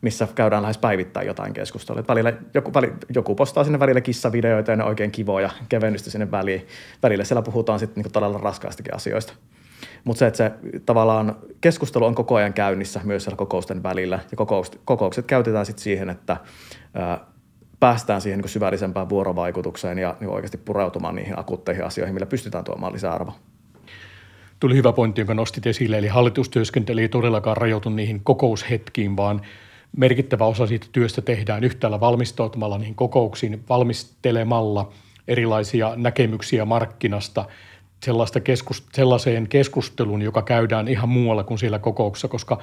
missä käydään lähes päivittäin jotain keskustelua. Joku postaa sinne välillä kissavideoita ja ne oikein kivoja kevennystä sinne väliin. Välillä siellä puhutaan sitten niin kuin todella raskaastikin asioista. Mutta se, että se tavallaan keskustelu on koko ajan käynnissä myös siellä kokousten välillä ja kokoukset käytetään sitten siihen, että päästään siihen niin syvällisempään vuorovaikutukseen ja niin oikeasti pureutumaan niihin akuutteihin asioihin, millä pystytään tuomaan lisäarvoa. Tuli hyvä pointti, jonka nostit esille, eli hallitustyöskentely ei todellakaan rajoitu niihin kokoushetkiin, vaan merkittävä osa siitä työstä tehdään yhtäällä valmistautumalla niihin kokouksiin, valmistelemalla erilaisia näkemyksiä markkinasta sellaiseen keskusteluun, joka käydään ihan muualla kuin siellä kokouksessa, koska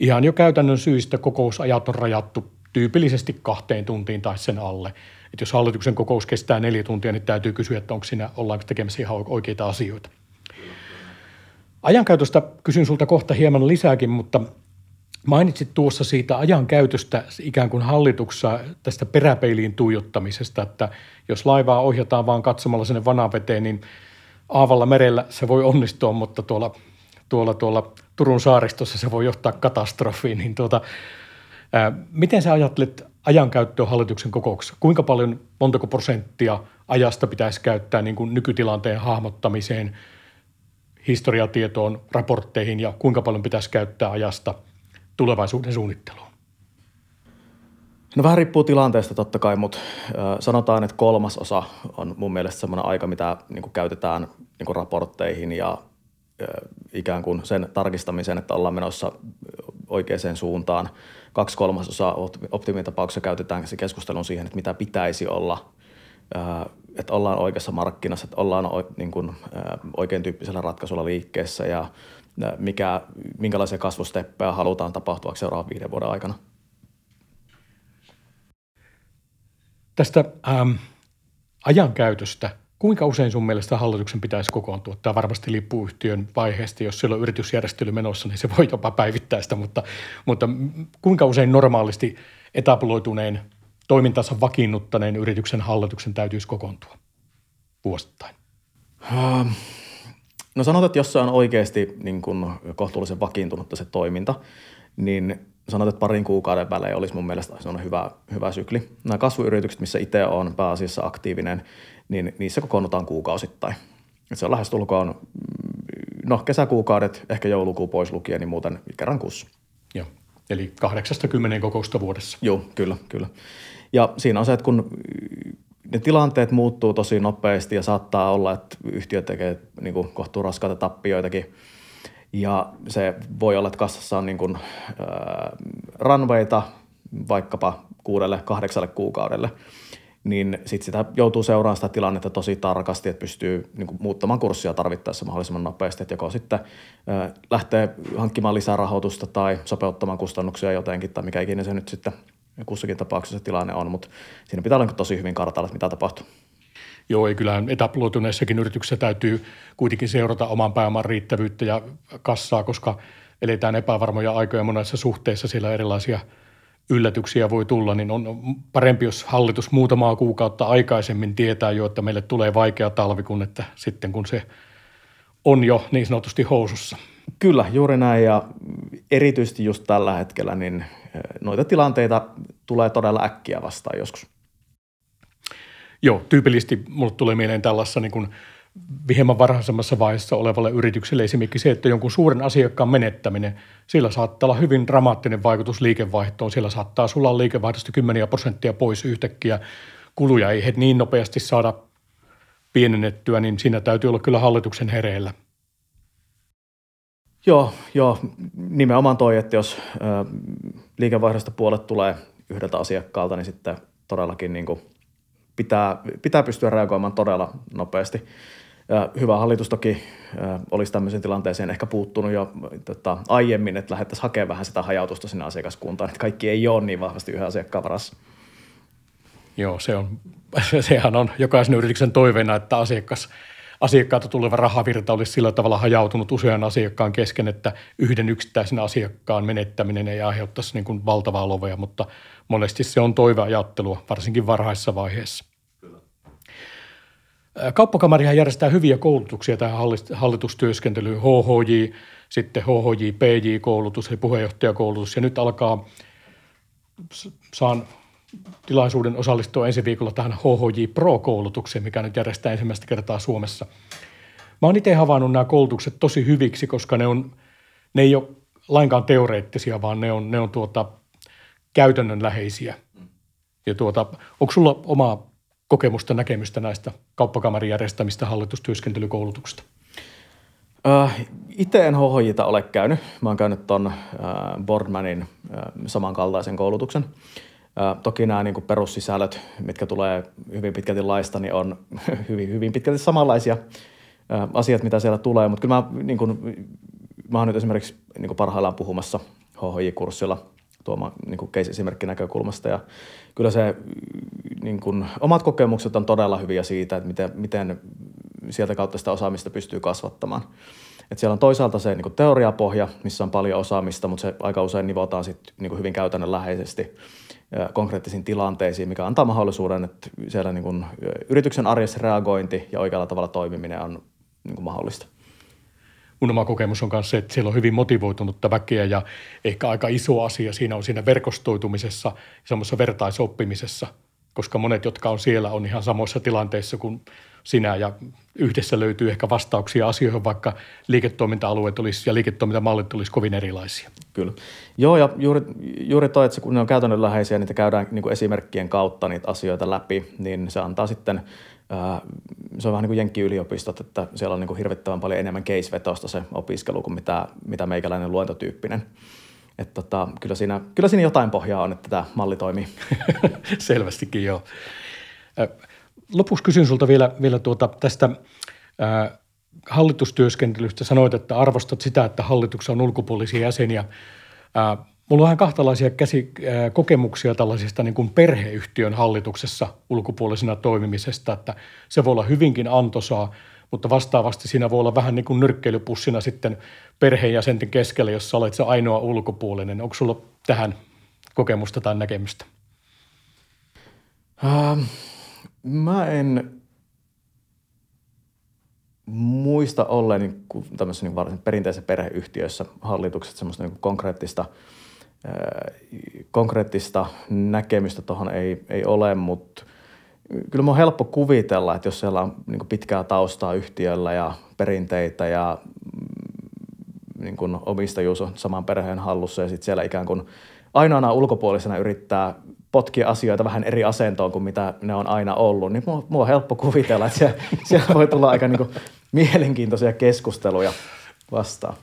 ihan jo käytännön syistä kokousajat on rajattu tyypillisesti 2 tuntiin tai sen alle. Et jos hallituksen kokous kestää 4 tuntia, niin täytyy kysyä, että onko siinä, ollaanko tekemässä ihan oikeita asioita. Ajankäytöstä kysyn sulta kohta hieman lisääkin, mutta mainitsit tuossa siitä ajankäytöstä ikään kuin hallituksessa tästä peräpeiliin tuijottamisesta, että jos laivaa ohjataan vaan katsomalla sinne vanaveteen, niin aavalla merellä se voi onnistua, mutta tuolla Turun saaristossa se voi johtaa katastrofiin. Niin miten sä ajattelet ajankäyttöä hallituksen kokouksessa? Kuinka paljon, montako prosenttia ajasta pitäisi käyttää niin kuin nykytilanteen hahmottamiseen, historiatietoon, raportteihin ja kuinka paljon pitäisi käyttää ajasta tulevaisuuden suunnitteluun? No vähän riippuu tilanteesta totta kai, mutta sanotaan, että 3/3 on mun mielestä semmoinen aika, mitä niin käytetään niin raportteihin ja ikään kuin sen tarkistamiseen, että ollaan menossa oikeaan suuntaan. 2/3 optimitapauksessa käytetään se keskustelun siihen, että mitä pitäisi olla, että ollaan oikeassa markkinassa, että ollaan niin kuin, oikein tyyppisellä ratkaisulla liikkeessä ja minkälaisia kasvusteppejä halutaan tapahtua seuraavan 5 vuoden aikana. Tästä ajankäytöstä, kuinka usein sun mielestä hallituksen pitäisi kokoontua? Tämä varmasti lippuyhtiön vaiheesta, jos siellä on yritysjärjestely menossa, niin se voi jopa päivittää sitä, mutta kuinka usein normaalisti etabloituneen toimintansa vakiinnuttaneen yrityksen hallituksen täytyisi kokoontua vuosittain? No sanotaan, että jos se on oikeasti niin kuin kohtuullisen vakiintunutta se toiminta, niin sanotaan, että parin kuukauden välein olisi mun mielestä hyvä sykli. Nämä kasvuyritykset, missä itse olen pääasiassa aktiivinen, niin niissä kokoonnutaan kuukausittain. Et se on lähestulkoon, kesäkuukaudet, ehkä joulukuu pois lukien, niin muuten kerran kuussa. Joo, eli 8–10 kokousta vuodessa. Joo, kyllä. Ja siinä on se, että kun ne tilanteet muuttuu tosi nopeasti ja saattaa olla, että yhtiö tekee niin kuin kohtuu raskaita tappioitakin, ja se voi olla, että kassassa on niin kuin, ranveita vaikkapa 6–8 kuukaudelle, niin sitten sitä joutuu seuraamaan sitä tilannetta tosi tarkasti, että pystyy niin kuin muuttamaan kurssia tarvittaessa mahdollisimman nopeasti, että joko sitten lähtee hankkimaan lisää rahoitusta tai sopeuttamaan kustannuksia jotenkin tai mikä ikinä se nyt sitten kussakin tapauksessa se tilanne on, mutta siinä pitää olla tosi hyvin kartalla, mitä tapahtuu. Joo, ei kyllähän etabloituneessakin yrityksessä täytyy kuitenkin seurata oman pääoman riittävyyttä ja kassaa, koska eletään epävarmoja aikoja monessa suhteessa, siellä erilaisia yllätyksiä voi tulla, niin on parempi, jos hallitus muutamaa kuukautta aikaisemmin tietää jo, että meille tulee vaikea talvi, kun että sitten kun se on jo niin sanotusti housussa. Kyllä, juuri näin ja erityisesti just tällä hetkellä, niin noita tilanteita tulee todella äkkiä vastaan joskus. Joo, tyypillisesti mulle tulee mieleen tällaisessa niin kuin hieman varhaisemmassa vaiheessa olevalle yritykselle esimerkiksi se, että jonkun suuren asiakkaan menettäminen, sillä saattaa olla hyvin dramaattinen vaikutus liikevaihtoon. Siellä saattaa sulaa liikevaihdosta 10% pois yhtäkkiä. Kuluja ei heti niin nopeasti saada pienennettyä, niin siinä täytyy olla kyllä hallituksen hereillä. Joo. Nimenomaan toi, että jos liikevaihdosta puolet tulee yhdeltä asiakkaalta, niin sitten todellakin niin kuin pitää pystyä reagoimaan todella nopeasti. Hyvä hallitus toki olisi tämmöiseen tilanteeseen ehkä puuttunut jo aiemmin, että lähdettäisiin hakemaan vähän sitä hajautusta sinne asiakaskuntaan, että kaikki ei ole niin vahvasti yhden asiakkaan varassa. Joo, sehän on jokaisen yrityksen toiveena, että asiakkaalta tuleva rahavirta olisi sillä tavalla hajautunut usean asiakkaan kesken, että yhden yksittäisen asiakkaan menettäminen ei aiheuttaisi niin kuin valtavaa lovea, mutta monesti se on toiveajattelua, varsinkin varhaisessa vaiheessa. Kyllä. Kauppakamarihan järjestää hyviä koulutuksia tähän hallitustyöskentelyyn, HHJ, sitten HHJ-PJ-koulutus ja puheenjohtajakoulutus, ja nyt alkaa saan tilaisuuden osallistua ensi viikolla tähän HHJ Pro-koulutukseen, mikä nyt järjestää ensimmäistä kertaa Suomessa. Mä oon itse havainnut nämä koulutukset tosi hyviksi, koska ne ei ole lainkaan teoreettisia, vaan ne on käytännönläheisiä. Ja onko sulla omaa kokemusta, näkemystä näistä kauppakamarin järjestämistä hallitustyöskentelykoulutuksista? Itse en HHJ:tä ole käynyt. Mä oon käynyt ton Boardmanin samankaltaisen koulutuksen. Toki nämä niin kuin perussisällöt, mitkä tulee hyvin pitkälti laista, niin on hyvin pitkälti samanlaisia asiat, mitä siellä tulee. Mutta kyllä mä oon nyt esimerkiksi niin kuin parhaillaan puhumassa HHJ-kurssilla tuomaan niin case-esimerkki näkökulmasta. Ja kyllä se niin kuin, omat kokemukset on todella hyviä siitä, että miten sieltä kautta sitä osaamista pystyy kasvattamaan. Et siellä on toisaalta se niin kuin teoriapohja, missä on paljon osaamista, mutta se aika usein nivotaan sit, niin kuin hyvin käytännönläheisesti konkreettisiin tilanteisiin, mikä antaa mahdollisuuden, että siellä niin kuin yrityksen arjessa reagointi ja oikealla tavalla toimiminen on niin kuin mahdollista. Mun oma kokemus on myös se, että siellä on hyvin motivoitunutta väkeä ja ehkä aika iso asia siinä on siinä verkostoitumisessa ja semmoisessa vertaisoppimisessa, koska monet, jotka on siellä, on ihan samoissa tilanteissa kuin sinä ja yhdessä löytyy ehkä vastauksia asioihin, vaikka liiketoiminta-alueet olisi ja liiketoimintamallit olisi kovin erilaisia. Kyllä. Joo, ja juuri toi, että kun ne on käytännönläheisiä, niitä käydään niin kuin esimerkkien kautta niitä asioita läpi, niin se antaa sitten, se on vähän niin kuin jenkkiyliopistot, että siellä on niin kuin hirvittävän paljon enemmän case-vetosta se opiskelu kuin mitä meikäläinen luentotyyppinen. Että kyllä siinä jotain pohjaa on, että tämä malli toimii. Selvästikin joo. Lopuksi kysyn sulta vielä tästä hallitustyöskentelystä. Sanoit, että arvostat sitä, että hallituksessa on ulkopuolisia jäseniä. Mulla on vähän kahtalaisia kokemuksia tällaisesta niin kuin perheyhtiön hallituksessa ulkopuolisena toimimisesta, että se voi olla hyvinkin antoisaa, mutta vastaavasti siinä voi olla vähän niin kuin nyrkkeilypussina sitten perheenjäsenten keskellä, jos olet se ainoa ulkopuolinen. Onko sulla tähän kokemusta tai näkemystä? Mä en muista olleen niin tämmöisessä niin varsin perinteisessä perheyhtiössä hallitukset semmoista niin konkreettista näkemystä tuohon ei ole, mutta kyllä mun on helppo kuvitella, että jos siellä on niin pitkää taustaa yhtiöllä ja perinteitä ja niin kuin omistajuus on saman perheen hallussa ja sitten siellä ikään kuin ainoana ulkopuolisena yrittää potkia asioita vähän eri asentoon kuin mitä ne on aina ollut, niin mua on helppo kuvitella, että siellä voi tulla aika niin kuin mielenkiintoisia keskusteluja vastaan.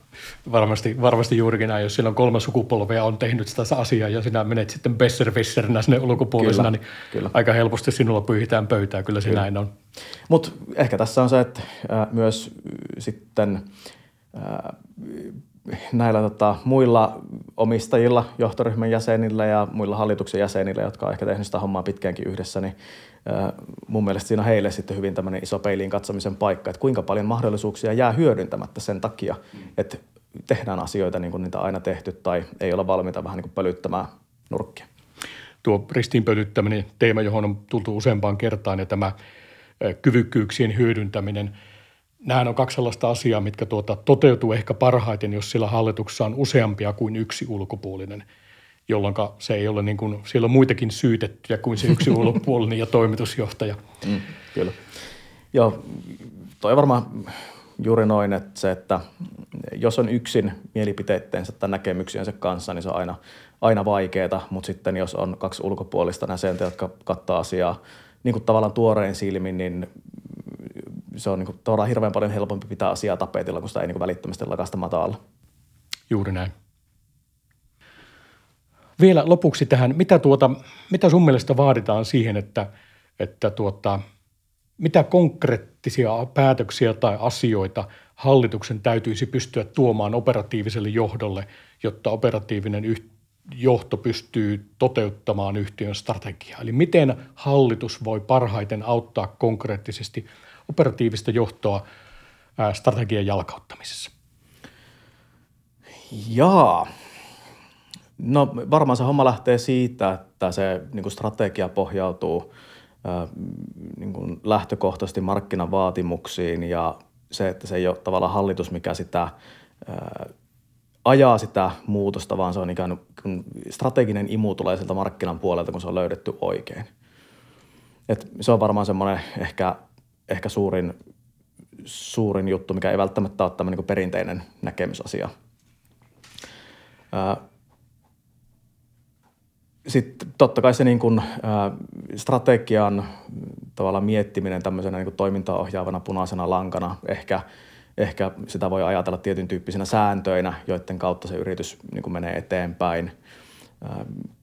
Varmasti juurikin näin, jos siellä on kolme sukupolvea on tehnyt sitä asiaa ja sinä menet sitten besservisserinä sinne ulkopuolisena, kyllä, niin kyllä. Aika helposti sinulla pyyhitään pöytää, kyllä se näin on. Mutta ehkä tässä on se, että myös sitten näillä muilla omistajilla, johtoryhmän jäsenillä ja muilla hallituksen jäsenillä, jotka on ehkä tehnyt sitä hommaa pitkäänkin yhdessä, niin mun mielestä siinä heille sitten hyvin tämmöinen iso peiliin katsomisen paikka, että kuinka paljon mahdollisuuksia jää hyödyntämättä sen takia, että tehdään asioita niin kuin niitä aina tehty tai ei olla valmiita vähän niin kuin pölyttämään nurkkia. Tuo ristiinpölyttäminen teema, johon on tultu useampaan kertaan ja tämä kyvykkyyksien hyödyntäminen. Nämähän on kaksi sellaista asiaa, mitkä toteutuu ehkä parhaiten, jos sillä hallituksessa on useampia kuin yksi ulkopuolinen, jolloin se ei ole niin kuin, siellä on muitakin syytettyjä kuin se yksi ulkopuolinen ja toimitusjohtaja. Kyllä. Joo, toi varmaan juuri noin, että se, että jos on yksin mielipiteettensä tai näkemyksiensä kanssa, niin se on aina vaikeaa, mutta sitten jos on kaksi ulkopuolista näsentä, jotka kattaa asiaa niin kuin tavallaan tuoreen silmin, niin se on niin kuin, hirveän paljon helpompi pitää asiaa tapetilla, kun sitä ei niin kuin välittömästi lakasta matalla. Juuri näin. Vielä lopuksi tähän, mitä sun mielestä vaaditaan siihen, että mitä konkreettisia päätöksiä tai asioita hallituksen täytyisi pystyä tuomaan operatiiviselle johdolle, jotta operatiivinen johto pystyy toteuttamaan yhtiön strategiaa? Eli miten hallitus voi parhaiten auttaa konkreettisesti operatiivista johtoa strategian jalkauttamisessa? Jaa. No varmaan se homma lähtee siitä, että se niin kuin strategia pohjautuu niin kuin lähtökohtaisesti markkinavaatimuksiin ja se, että se ei ole tavallaan hallitus, mikä sitä ajaa sitä muutosta, vaan se on ikään kuin strateginen imu tulee sieltä markkinan puolelta, kun se on löydetty oikein. Et se on varmaan semmoinen ehkä suurin juttu, mikä ei välttämättä ole tämmöinen niin kuin perinteinen näkemysasia. Sitten totta kai se niin kuin strategian tavallaan miettiminen tämmöisenä niin kuin toimintaa ohjaavana punaisena lankana ehkä Ehkä sitä voi ajatella tietyn tyyppisinä sääntöinä, joiden kautta se yritys niin kuin menee eteenpäin.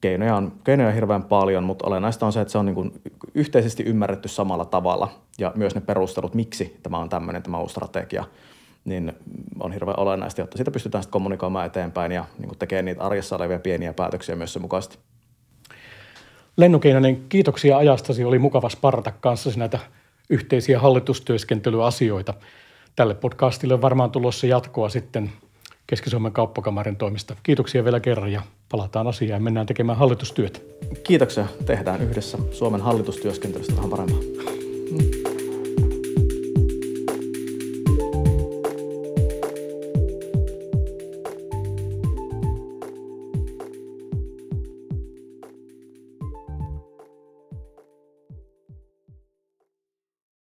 Keinoja on hirveän paljon, mutta olennaista on se, että se on niin kuin yhteisesti ymmärretty samalla tavalla. Ja myös ne perustelut, miksi tämä on tämmöinen, tämä uusi strategia, niin on hirveän olennaista, jotta siitä pystytään sitten kommunikoimaan eteenpäin ja niin kuin tekemään niitä arjessa olevia pieniä päätöksiä myös sen mukaisesti. Lennu Keinänen, kiitoksia ajastasi. Oli mukava sparrata kanssasi näitä yhteisiä hallitustyöskentelyasioita. Tälle podcastille on varmaan tulossa jatkoa sitten Keski-Suomen kauppakamarin toimista. Kiitoksia vielä kerran ja palataan asiaan ja mennään tekemään hallitustyötä. Kiitoksia. Tehdään yhdessä Suomen hallitustyöskentelystä vähän parempaa.